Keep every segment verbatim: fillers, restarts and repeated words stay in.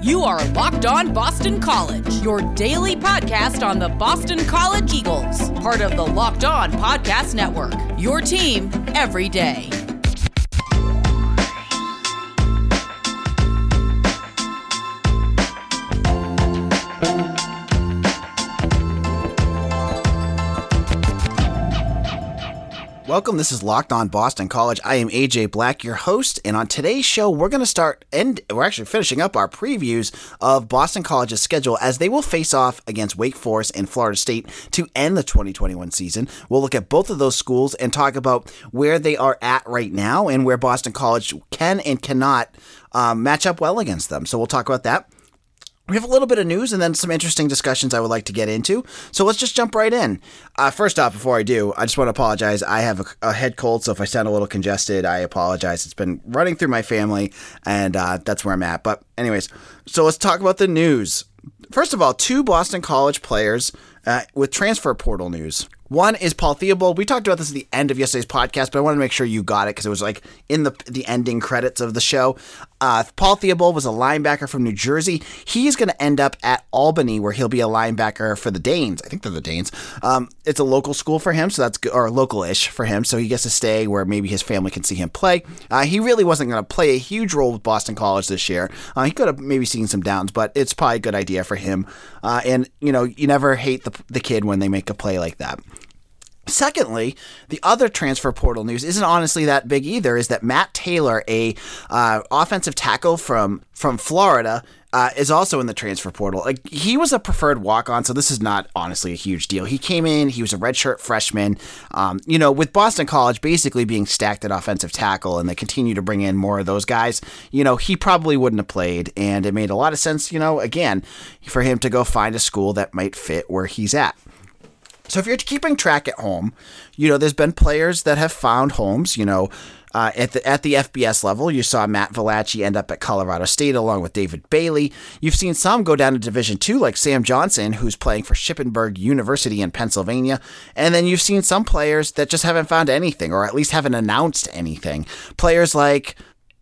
You are Locked On Boston College, your daily podcast on the Boston College Eagles, part of the Locked On Podcast Network, your team every day. Welcome, this is Locked On Boston College. I am A J Black, your host, and on today's show, we're going to start, and we're actually finishing up our previews of Boston College's schedule as they will face off against Wake Forest and Florida State to end the twenty twenty-one season. We'll look at both of those schools and talk about where they are at right now and where Boston College can and cannot um, match up well against them. So we'll talk about that. We have a little bit of news and then some interesting discussions I would like to get into. So let's just jump right in. Uh, first off, before I do, I just want to apologize. I have a, a head cold, so if I sound a little congested, I apologize. It's been running through my family, and uh, that's where I'm at. But anyways, so let's talk about the news. First of all, two Boston College players uh, with transfer portal news. One is Paul Theobald. We talked about this at the end of yesterday's podcast, but I wanted to make sure you got it because it was like in the the ending credits of the show. Uh, Paul Theobald was a linebacker from New Jersey. He's going to end up at Albany, where he'll be a linebacker for the Danes. I think they're the Danes. Um, it's a local school for him, so that's good, or local-ish for him, so he gets to stay where maybe his family can see him play. Uh, he really wasn't going to play a huge role with Boston College this year. Uh, he could have maybe seen some downs, but it's probably a good idea for him. Uh, and, you know, you never hate the the kid when they make a play like that. Secondly, the other transfer portal news isn't honestly that big either, is that Matt Taylor, a uh, offensive tackle from from Florida, Uh, is also in the transfer portal. Like, he was a preferred walk-on, so this is not honestly a huge deal. He came in, he was a redshirt freshman. Um, you know, with Boston College basically being stacked at offensive tackle and they continue to bring in more of those guys, you know, he probably wouldn't have played, and it made a lot of sense, you know, again, for him to go find a school that might fit where he's at. So if you're keeping track at home, you know, there's been players that have found homes, you know, uh, at the at the F B S level. You saw Matt Valachi end up at Colorado State along with David Bailey. You've seen some go down to Division two, like Sam Johnson, who's playing for Shippensburg University in Pennsylvania. And then you've seen some players that just haven't found anything, or at least haven't announced anything. Players like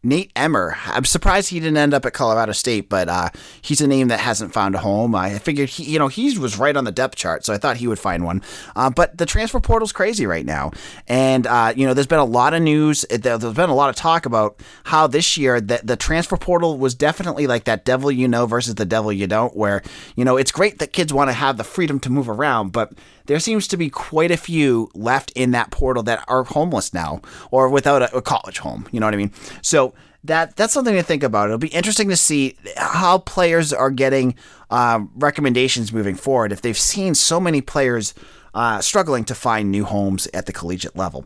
Nate Emmer. I'm surprised he didn't end up at Colorado State, but uh, he's a name that hasn't found a home. I figured he, you know, he was right on the depth chart, so I thought he would find one. Uh, but the transfer portal's crazy right now, and uh, you know, there's been a lot of news. There's been a lot of talk about how this year that the transfer portal was definitely like that devil you know versus the devil you don't, where, you know, it's great that kids want to have the freedom to move around, but there seems to be quite a few left in that portal that are homeless now or without a, a college home. You know what I mean? So that that's something to think about. It'll be interesting to see how players are getting um, recommendations moving forward if they've seen so many players uh, struggling to find new homes at the collegiate level.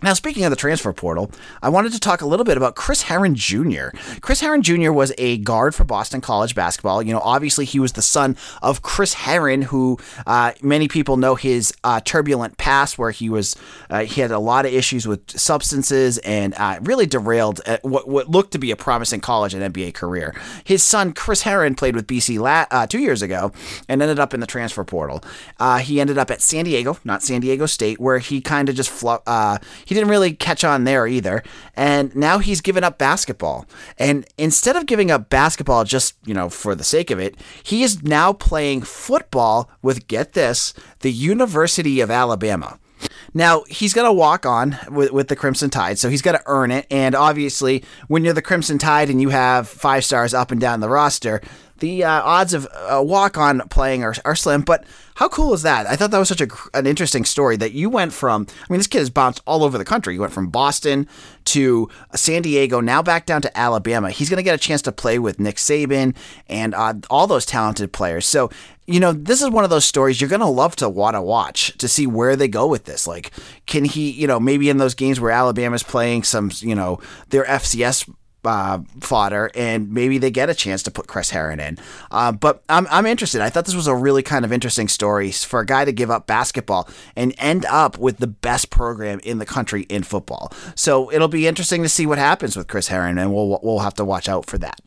Now, speaking of the transfer portal, I wanted to talk a little bit about Chris Herren Junior Chris Herren Junior was a guard for Boston College basketball. You know, obviously he was the son of Chris Herren, who uh, many people know his uh, turbulent past, where he was uh, he had a lot of issues with substances and uh, really derailed what what looked to be a promising college and N B A career. His son Chris Herren played with B C la- uh, two years ago and ended up in the transfer portal. Uh, he ended up at San Diego, not San Diego State, where he kind of just fl- uh, he didn't really catch on there either. And now he's given up basketball. And instead of giving up basketball just, you know, for the sake of it, he is now playing football with, get this, the University of Alabama. Now, he's going to walk on with, with the Crimson Tide, so he's got to earn it. And obviously, when you're the Crimson Tide and you have five stars up and down the roster, the uh, odds of a walk-on playing are, are slim. But how cool is that? I thought that was such a, an interesting story that you went from, I mean, this kid has bounced all over the country. He went from Boston to San Diego, now back down to Alabama. He's going to get a chance to play with Nick Saban and uh, all those talented players. So, you know, this is one of those stories you're going to love to want to watch to see where they go with this. Like, can he, you know, maybe in those games where Alabama's playing some, you know, their F C S Uh, fodder, and maybe they get a chance to put Chris Herren in. Uh, but I'm I'm interested. I thought this was a really kind of interesting story for a guy to give up basketball and end up with the best program in the country in football. So it'll be interesting to see what happens with Chris Herren, and we'll we'll have to watch out for that.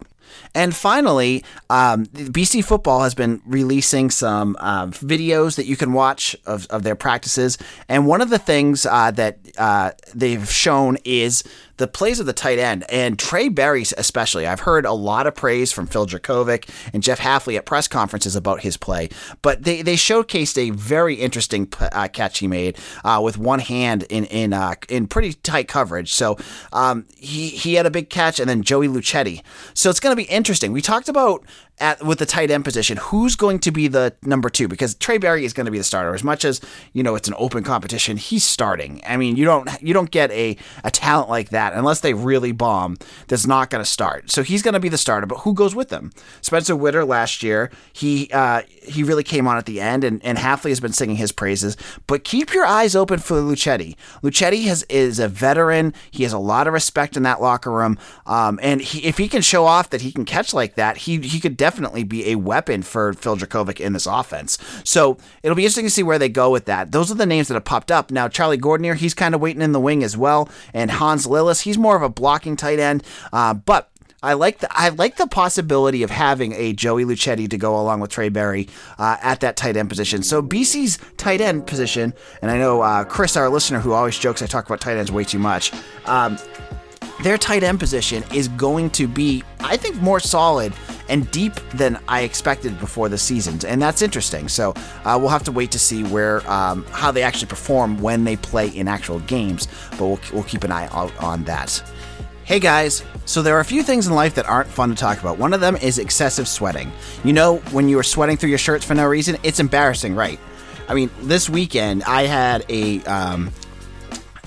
And finally, um, B C football has been releasing some uh, videos that you can watch of, of their practices. And one of the things uh, that uh, they've shown is the plays of the tight end, and Trey Berry especially. I've heard a lot of praise from Phil Dracovic and Jeff Hafley at press conferences about his play, but they, they showcased a very interesting uh, catch he made uh, with one hand in in uh, in pretty tight coverage. So um, he, he had a big catch, and then Joey Luchetti. So it's going to be interesting. We talked about at with the tight end position, who's going to be the number two, because Trey Berry is going to be the starter. As much as, you know, it's an open competition, he's starting. I mean, you don't you don't get a, a talent like that unless they really bomb. That's not going to start. So he's going to be the starter, but who goes with them? Spencer Witter last year, he uh, he really came on at the end, and, and Hafley has been singing his praises. But keep your eyes open for Luchetti. Luchetti has, is a veteran. He has a lot of respect in that locker room. Um, and he, if he can show off that he can catch like that, he he could definitely be a weapon for Phil Dracovic in this offense. So it'll be interesting to see where they go with that. Those are the names that have popped up. Now, Charlie Gordonier, he's kind of waiting in the wing as well. And Hans Lillis, he's more of a blocking tight end. Uh, but I like the I like the possibility of having a Joey Luchetti to go along with Trey Berry uh, at that tight end position. So B C's tight end position, and I know uh, Chris, our listener, who always jokes I talk about tight ends way too much, um, their tight end position is going to be, I think, more solid and deep than I expected before the seasons, and that's interesting. So uh, we'll have to wait to see where um, how they actually perform when they play in actual games, but we'll, we'll keep an eye out on that. Hey guys, so there are a few things in life that aren't fun to talk about. One of them is excessive sweating. You know, when you are sweating through your shirts for no reason, it's embarrassing, right? I mean, this weekend I had a um,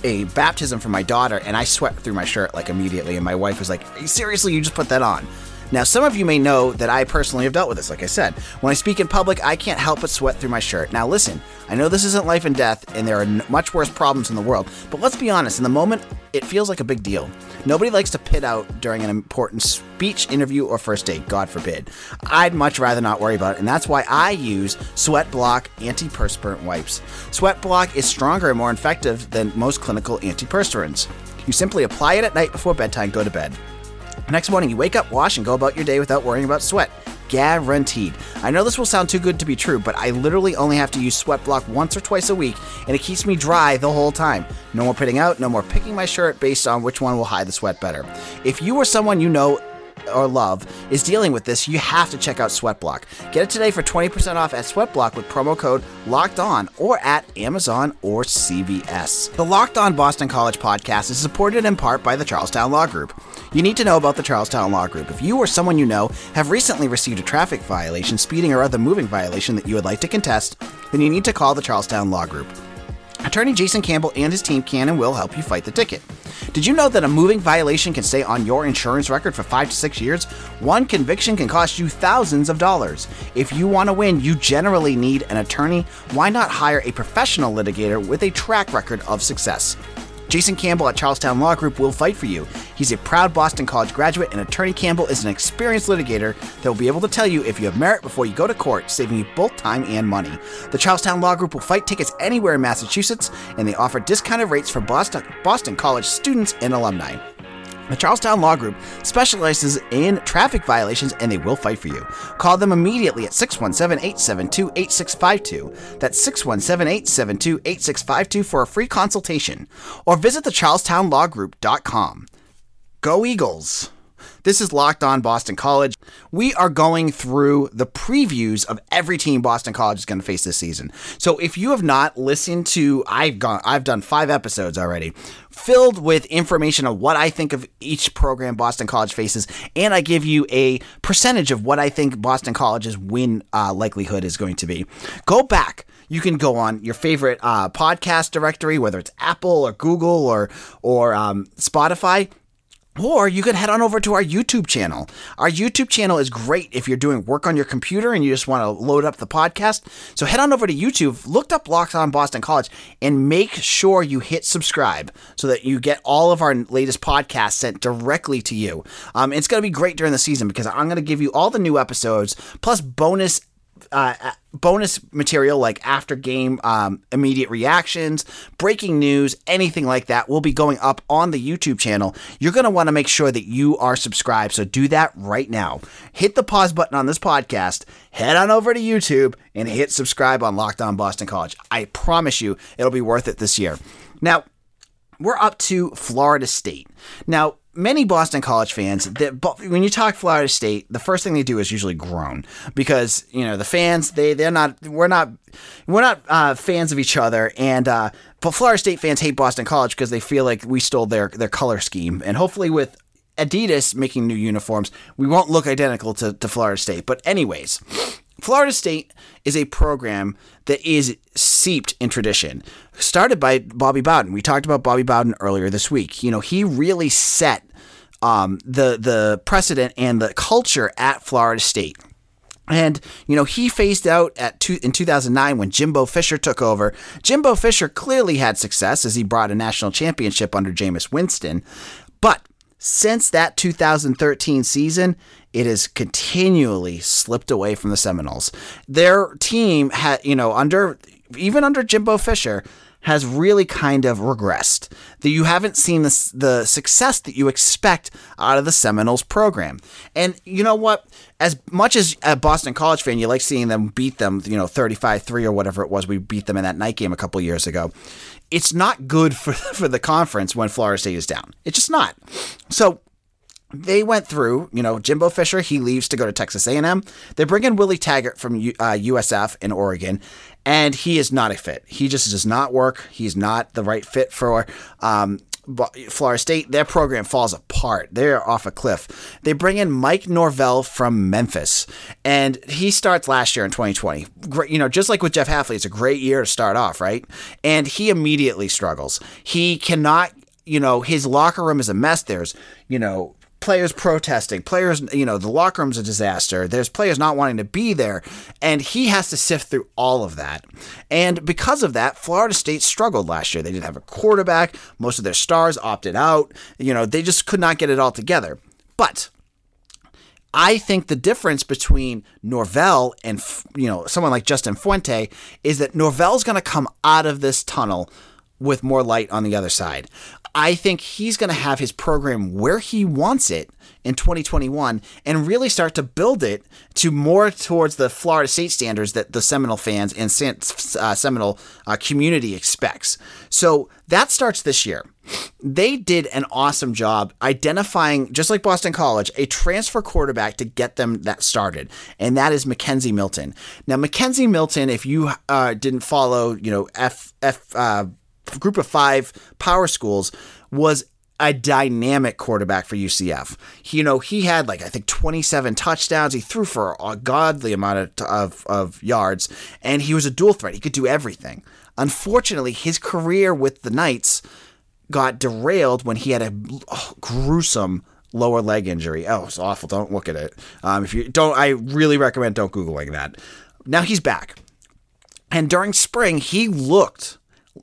a baptism for my daughter, and I sweat through my shirt like immediately, and my wife was like, seriously, you just put that on? Now, some of you may know that I personally have dealt with this. Like I said, when I speak in public, I can't help but sweat through my shirt. Now, listen, I know this isn't life and death, and there are much worse problems in the world, but let's be honest, in the moment, it feels like a big deal. Nobody likes to pit out during an important speech, interview, or first date, God forbid. I'd much rather not worry about it, and that's why I use Sweat Block antiperspirant wipes. Sweat Block is stronger and more effective than most clinical antiperspirants. You simply apply it at night before bedtime, go to bed. Next morning, you wake up, wash, and go about your day without worrying about sweat. Guaranteed. I know this will sound too good to be true, but I literally only have to use Sweat Block once or twice a week, and it keeps me dry the whole time. No more pitting out, no more picking my shirt based on which one will hide the sweat better. If you or someone you know or love is dealing with this, you have to check out Sweat Block. Get it today for twenty percent off at Sweat Block with promo code Locked On, or at Amazon or C V S. The Locked On Boston College podcast is supported in part by the Charlestown Law Group. You need to know about the Charlestown Law Group. If you or someone you know have recently received a traffic violation, speeding, or other moving violation that you would like to contest, then you need to call the Charlestown Law Group. Attorney Jason Campbell and his team can and will help you fight the ticket. Did you know that a moving violation can stay on your insurance record for five to six years? One conviction can cost you thousands of dollars. If you want to win, you generally need an attorney. Why not hire a professional litigator with a track record of success? Jason Campbell at Charlestown Law Group will fight for you. He's a proud Boston College graduate, and Attorney Campbell is an experienced litigator that will be able to tell you if you have merit before you go to court, saving you both time and money. The Charlestown Law Group will fight tickets anywhere in Massachusetts, and they offer discounted rates for Boston, Boston College students and alumni. The Charlestown Law Group specializes in traffic violations, and they will fight for you. Call them immediately at six one seven, eight seven two, eight six five two. That's six one seven, eight seven two, eight six five two for a free consultation. Or visit the charlestown law group dot com. Go Eagles! This is Locked On Boston College. We are going through the previews of every team Boston College is going to face this season. So if you have not listened to, I've gone, I've done five episodes already, filled with information on what I think of each program Boston College faces, and I give you a percentage of what I think Boston College's win uh, likelihood is going to be. Go back. You can go on your favorite uh, podcast directory, whether it's Apple or Google or or um, Spotify. Or you could head on over to our YouTube channel. Our YouTube channel is great if you're doing work on your computer and you just want to load up the podcast. So head on over to YouTube, look up Locked On Boston College, and make sure you hit subscribe so that you get all of our latest podcasts sent directly to you. Um, it's going to be great during the season because I'm going to give you all the new episodes plus bonus Uh, bonus material like after game um, immediate reactions, breaking news, anything like that will be going up on the YouTube channel. You're going to want to make sure that you are subscribed, so do that right now. Hit the pause button on this podcast, head on over to YouTube, and hit subscribe on Locked On Boston College. I promise you it'll be worth it this year. Now, we're up to Florida State. Now, many Boston College fans, that when you talk Florida State, the first thing they do is usually groan because, you know, the fans, they, they're not, we're not, we're not uh, fans of each other. And uh, but Florida State fans hate Boston College because they feel like we stole their, their color scheme. And hopefully with Adidas making new uniforms, we won't look identical to, to Florida State. But anyways, Florida State is a program that is seeped in tradition, started by Bobby Bowden. We talked about Bobby Bowden earlier this week. You know, he really set um, the the precedent and the culture at Florida State. And, you know, he phased out at two, in two thousand nine when Jimbo Fisher took over. Jimbo Fisher clearly had success as he brought a national championship under Jameis Winston. But since that two thousand thirteen season, it has continually slipped away from the Seminoles. Their team had, you know, under even under Jimbo Fisher, has really kind of regressed. That you haven't seen the the success that you expect out of the Seminoles program. And you know what? As much as a Boston College fan, you like seeing them beat them, you know, thirty-five three or whatever it was. We beat them in that night game a couple years ago. It's not good for for the conference when Florida State is down. It's just not. So they went through, you know, Jimbo Fisher, he leaves to go to Texas A and M. They bring in Willie Taggart from U, uh, U S F in Oregon, and he is not a fit. He just does not work. He's not the right fit for um, Florida State. Their program falls apart. They're off a cliff. They bring in Mike Norvell from Memphis, and he starts last year in twenty twenty. Great, you know, just like with Jeff Hafley, it's a great year to start off, right? And he immediately struggles. He cannot, you know, his locker room is a mess. There's, you know, players protesting, players, you know, the locker room's a disaster. There's players not wanting to be there. And he has to sift through all of that. And because of that, Florida State struggled last year. They didn't have a quarterback. Most of their stars opted out. You know, they just could not get it all together. But I think the difference between Norvell and, you know, someone like Justin Fuente is that Norvell's going to come out of this tunnel with more light on the other side. I think he's going to have his program where he wants it in twenty twenty-one and really start to build it to more towards the Florida State standards that the Seminole fans and uh, Seminole uh, community expects. So that starts this year. They did an awesome job identifying, just like Boston College, a transfer quarterback to get them that started, and that is Mackenzie Milton. Now, Mackenzie Milton, if you uh, didn't follow, you know, F F. Uh, Group of Five power schools, was a dynamic quarterback for U C F. He, you know, he had like, I think twenty-seven touchdowns. He threw for a godly amount of, of, of yards, and he was a dual threat. He could do everything. Unfortunately, his career with the Knights got derailed when he had a oh, gruesome lower leg injury. Oh, it's awful. Don't look at it. Um, if you don't, I really recommend don't Googling that. Now he's back. And during spring, he looked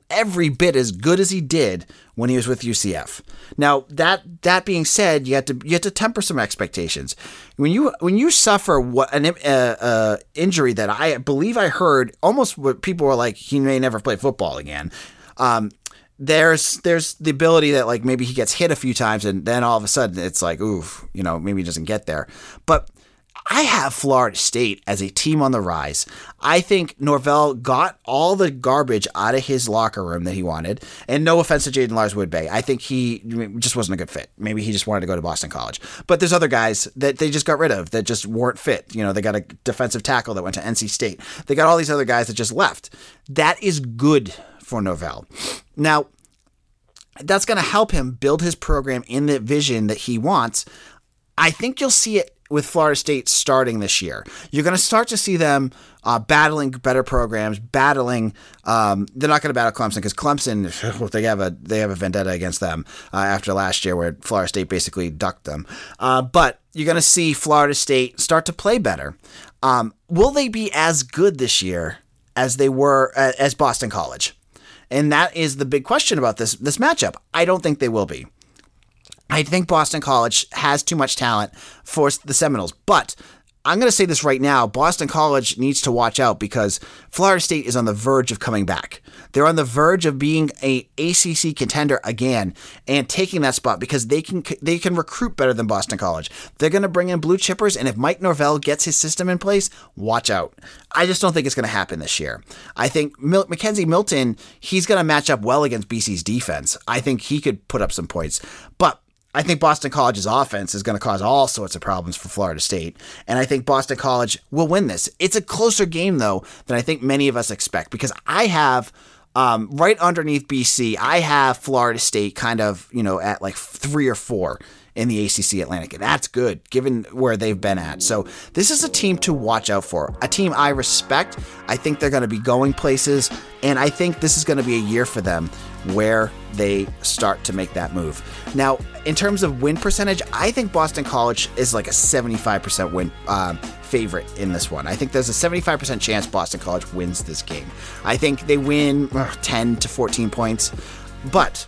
every bit as good as he did when he was with U C F. Now that, that being said, you have to, you have to temper some expectations. When you, when you suffer what an uh, uh, injury that I believe I heard almost what people were like, he may never play football again. Um, there's, there's the ability that like, maybe he gets hit a few times and then all of a sudden it's like, oof, you know, maybe he doesn't get there, but I have Florida State as a team on the rise. I think Norvell got all the garbage out of his locker room that he wanted. And no offense to Jaden Lars Woodbay. I think he just wasn't a good fit. Maybe he just wanted to go to Boston College. But there's other guys that they just got rid of that just weren't fit. You know, they got a defensive tackle that went to N C State. They got all these other guys that just left. That is good for Norvell. Now, that's going to help him build his program in the vision that he wants. I think you'll see it with Florida State starting this year. You're going to start to see them uh, battling better programs, battling. Um, they're not going to battle Clemson because Clemson, they have a they have a vendetta against them uh, after last year where Florida State basically ducked them. Uh, but you're going to see Florida State start to play better. Um, will they be as good this year as they were uh, as Boston College? And that is the big question about this this matchup. I don't think they will be. I think Boston College has too much talent for the Seminoles, but I'm going to say this right now. Boston College needs to watch out because Florida State is on the verge of coming back. They're on the verge of being an A C C contender again and taking that spot because they can they can recruit better than Boston College. They're going to bring in blue chippers, and if Mike Norvell gets his system in place, watch out. I just don't think it's going to happen this year. I think Mil- Mackenzie Milton, he's going to match up well against B C's defense. I think he could put up some points, but I think Boston College's offense is going to cause all sorts of problems for Florida State, and I think Boston College will win this. It's a closer game, though, than I think many of us expect, because I have, um, right underneath B C, I have Florida State kind of, you know, at like three or four in the A C C Atlantic. And that's good, given where they've been at. So this is a team to watch out for, a team I respect. I think they're going to be going places, and I think this is going to be a year for them where they start to make that move. Now, in terms of win percentage, I think Boston College is like a seventy-five percent win um, favorite in this one. I think there's a seventy-five percent chance Boston College wins this game. I think they win uh, ten to fourteen points, but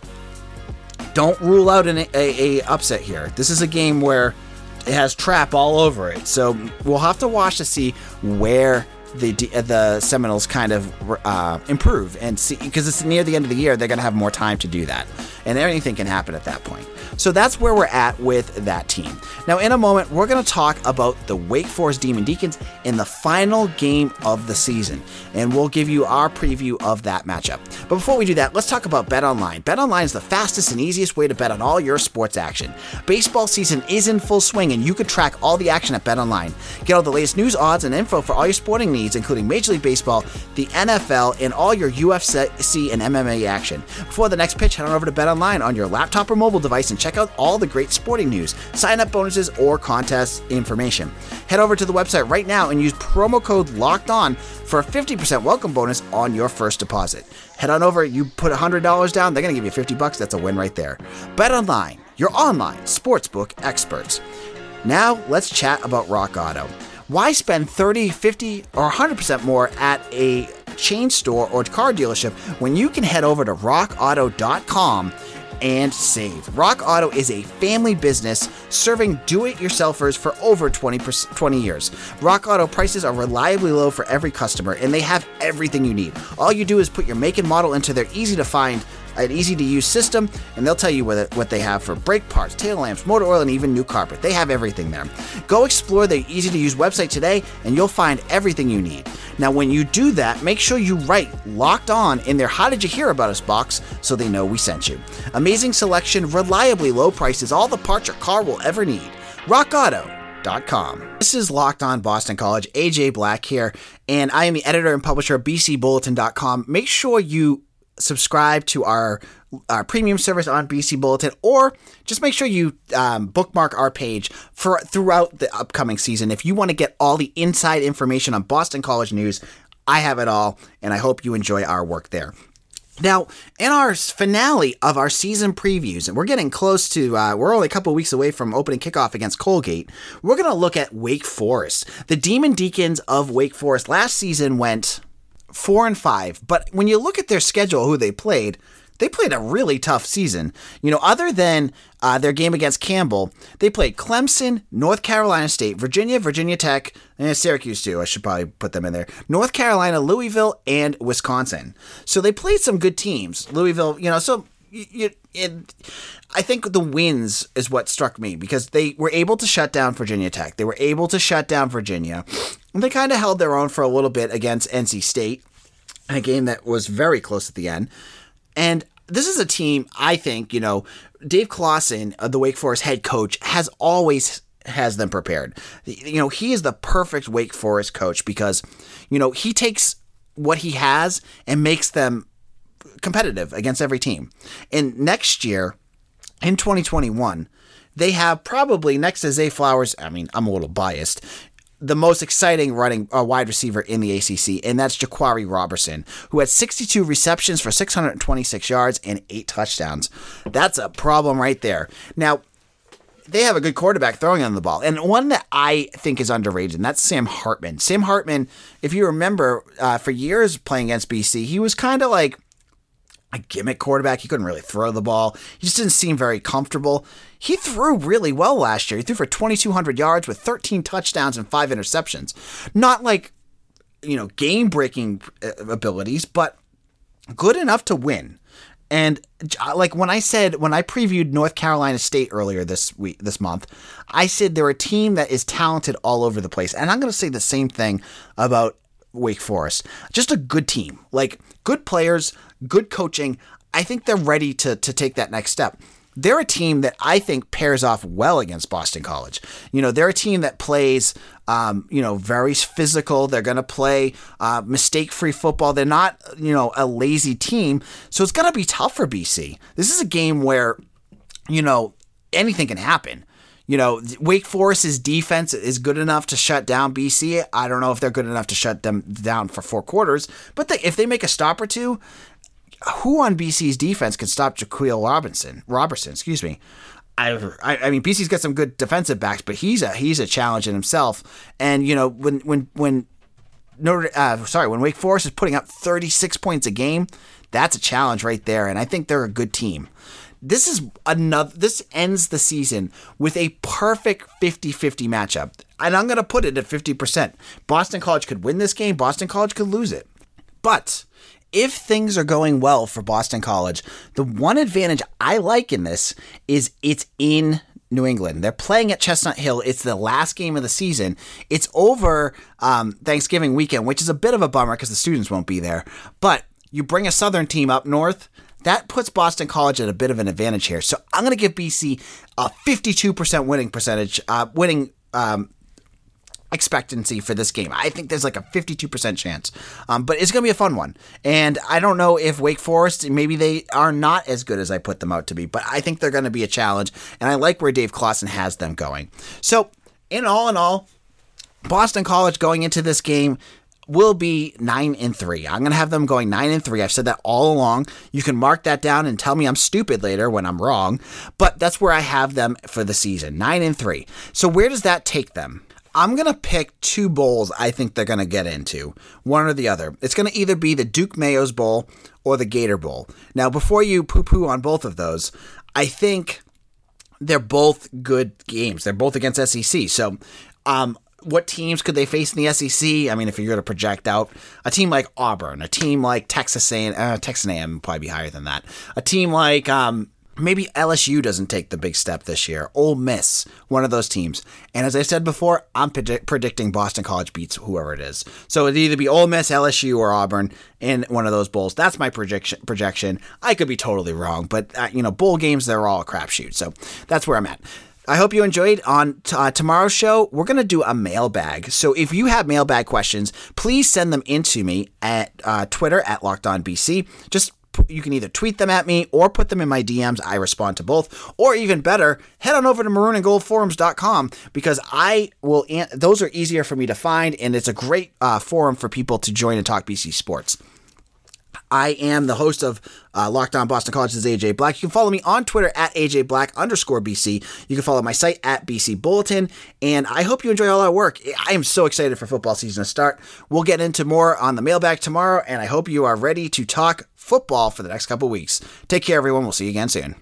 don't rule out an a, a, a upset here. This is a game where it has trap all over it, so we'll have to watch to see where the the Seminoles kind of uh, improve and see, because it's near the end of the year. They're going to have more time to do that, and anything can happen at that point. So that's where we're at with that team. Now, in a moment, we're going to talk about the Wake Forest Demon Deacons in the final game of the season, and we'll give you our preview of that matchup. But before we do that, let's talk about BetOnline. BetOnline is the fastest and easiest way to bet on all your sports action. Baseball season is in full swing, and you can track all the action at BetOnline. Get all the latest news, odds, and info for all your sporting needs, including Major League Baseball, the N F L, and all your U F C and M M A action. Before the next pitch, head on over to BetOnline on your laptop or mobile device and check out all the great sporting news, sign-up bonuses, or contest information. Head over to the website right now and use promo code LOCKEDON for a fifty percent welcome bonus on your first deposit. Head on over, you put one hundred dollars down, they're going to give you fifty bucks. That's a win right there. BetOnline, your online sportsbook experts. Now, let's chat about Rock Auto. Why spend thirty, fifty, or one hundred percent more at a chain store or car dealership when you can head over to rock auto dot com and save? Rock Auto is a family business serving do-it-yourselfers for over twenty years. Rock Auto prices are reliably low for every customer, and they have everything you need. All you do is put your make and model into their easy-to-find an easy-to-use system, and they'll tell you what they have for brake parts, tail lamps, motor oil, and even new carpet. They have everything there. Go explore their easy-to-use website today, and you'll find everything you need. Now, when you do that, make sure you write Locked On in their How Did You Hear About Us box so they know we sent you. Amazing selection, reliably low prices, all the parts your car will ever need. rock auto dot com. This is Locked On Boston College. A J Black here, and I am the editor and publisher of B C bulletin dot com. Make sure you subscribe to our our premium service on B C Bulletin, or just make sure you um, bookmark our page for throughout the upcoming season. If you want to get all the inside information on Boston College news, I have it all, and I hope you enjoy our work there. Now, in our finale of our season previews, and we're getting close to, uh, we're only a couple of weeks away from opening kickoff against Colgate, we're going to look at Wake Forest. The Demon Deacons of Wake Forest last season went Four and five, but when you look at their schedule, who they played, they played a really tough season. You know, other than uh, their game against Campbell, they played Clemson, North Carolina State, Virginia, Virginia Tech, and Syracuse too. I should probably put them in there. North Carolina, Louisville, and Wisconsin. So they played some good teams. Louisville, you know, so you, you, it, I think the wins is what struck me, because they were able to shut down Virginia Tech. They were able to shut down Virginia. And they kind of held their own for a little bit against N C State, a game that was very close at the end. And this is a team, I think, you know, Dave Clawson, the Wake Forest head coach, has always has them prepared. You know, he is the perfect Wake Forest coach because, you know, he takes what he has and makes them competitive against every team. And next year, in twenty twenty-one, they have probably, next to Zay Flowers, I mean, I'm a little biased, the most exciting running uh, wide receiver in the A C C, and that's Jaquari Robertson, who had sixty-two receptions for six hundred twenty-six yards and eight touchdowns. That's a problem right there. Now, they have a good quarterback throwing on the ball, and one that I think is underrated, and that's Sam Hartman. Sam Hartman, if you remember, uh, for years playing against B C, he was kind of like, a gimmick quarterback. He couldn't really throw the ball. He just didn't seem very comfortable. He threw really well last year. He threw for twenty-two hundred yards with thirteen touchdowns and five interceptions. Not like, you know, game-breaking abilities, but good enough to win. And like when I said, when I previewed North Carolina State earlier this week, this month, I said they're a team that is talented all over the place. And I'm going to say the same thing about Wake Forest. Just a good team, like good players, good coaching. I think they're ready to to take that next step. They're a team that I think pairs off well against Boston College. You know, they're a team that plays, um, you know, very physical. They're going to play uh, mistake-free football. They're not, you know, a lazy team. So it's going to be tough for B C. This is a game where, you know, anything can happen. You know, Wake Forest's defense is good enough to shut down B C. I don't know if they're good enough to shut them down for four quarters, but they, if they make a stop or two, who on B C's defense can stop Jaquil Robinson? Robertson, excuse me. I, I mean, B C's got some good defensive backs, but he's a he's a challenge in himself. And you know, when when when Notre, uh, sorry, when Wake Forest is putting up thirty-six points a game, that's a challenge right there. And I think they're a good team. This is another. This ends the season with a perfect fifty-fifty matchup, and I'm going to put it at fifty percent. Boston College could win this game. Boston College could lose it, but if things are going well for Boston College, the one advantage I like in this is it's in New England. They're playing at Chestnut Hill. It's the last game of the season. It's over um, Thanksgiving weekend, which is a bit of a bummer because the students won't be there. But you bring a Southern team up north, that puts Boston College at a bit of an advantage here. So I'm going to give B C a fifty-two percent winning percentage, uh, winning um expectancy for this game. I think there's like a fifty-two percent chance, um, but it's going to be a fun one. And I don't know if Wake Forest, maybe they are not as good as I put them out to be, but I think they're going to be a challenge. And I like where Dave Clawson has them going. So in all in all, Boston College going into this game will be nine and three. I'm going to have them going nine and three. I've said that all along. You can mark that down and tell me I'm stupid later when I'm wrong, but that's where I have them for the season, nine and three. So where does that take them? I'm going to pick two bowls I think they're going to get into, one or the other. It's going to either be the Duke Mayo's Bowl or the Gator Bowl. Now, before you poo-poo on both of those, I think they're both good games. They're both against S E C. So um, what teams could they face in the S E C? I mean, if you're going to project out, a team like Auburn, a team like Texas A and M, uh, Texas A and M would probably be higher than that, a team like um, – maybe L S U doesn't take the big step this year. Ole Miss, one of those teams. And as I said before, I'm predict- predicting Boston College beats whoever it is. So it'd either be Ole Miss, L S U, or Auburn in one of those bowls. That's my projection. Projection. I could be totally wrong, but uh, you know, bowl games, they're all a crapshoot. So that's where I'm at. I hope you enjoyed. On t- uh, tomorrow's show, we're going to do a mailbag. So if you have mailbag questions, please send them into me at uh, Twitter at Locked On B C. Just You can either tweet them at me or put them in my D Ms. I respond to both. Or even better, head on over to maroon and gold forums dot com because I will. An- those are easier for me to find, and it's a great uh, forum for people to join and talk B C sports. I am the host of uh, Locked On Boston College. This is A J Black. You can follow me on Twitter at A J Black underscore B C. You can follow my site at B C Bulletin. And I hope you enjoy all our work. I am so excited for football season to start. We'll get into more on the mailbag tomorrow, and I hope you are ready to talk football for the next couple weeks. Take care, everyone. We'll see you again soon.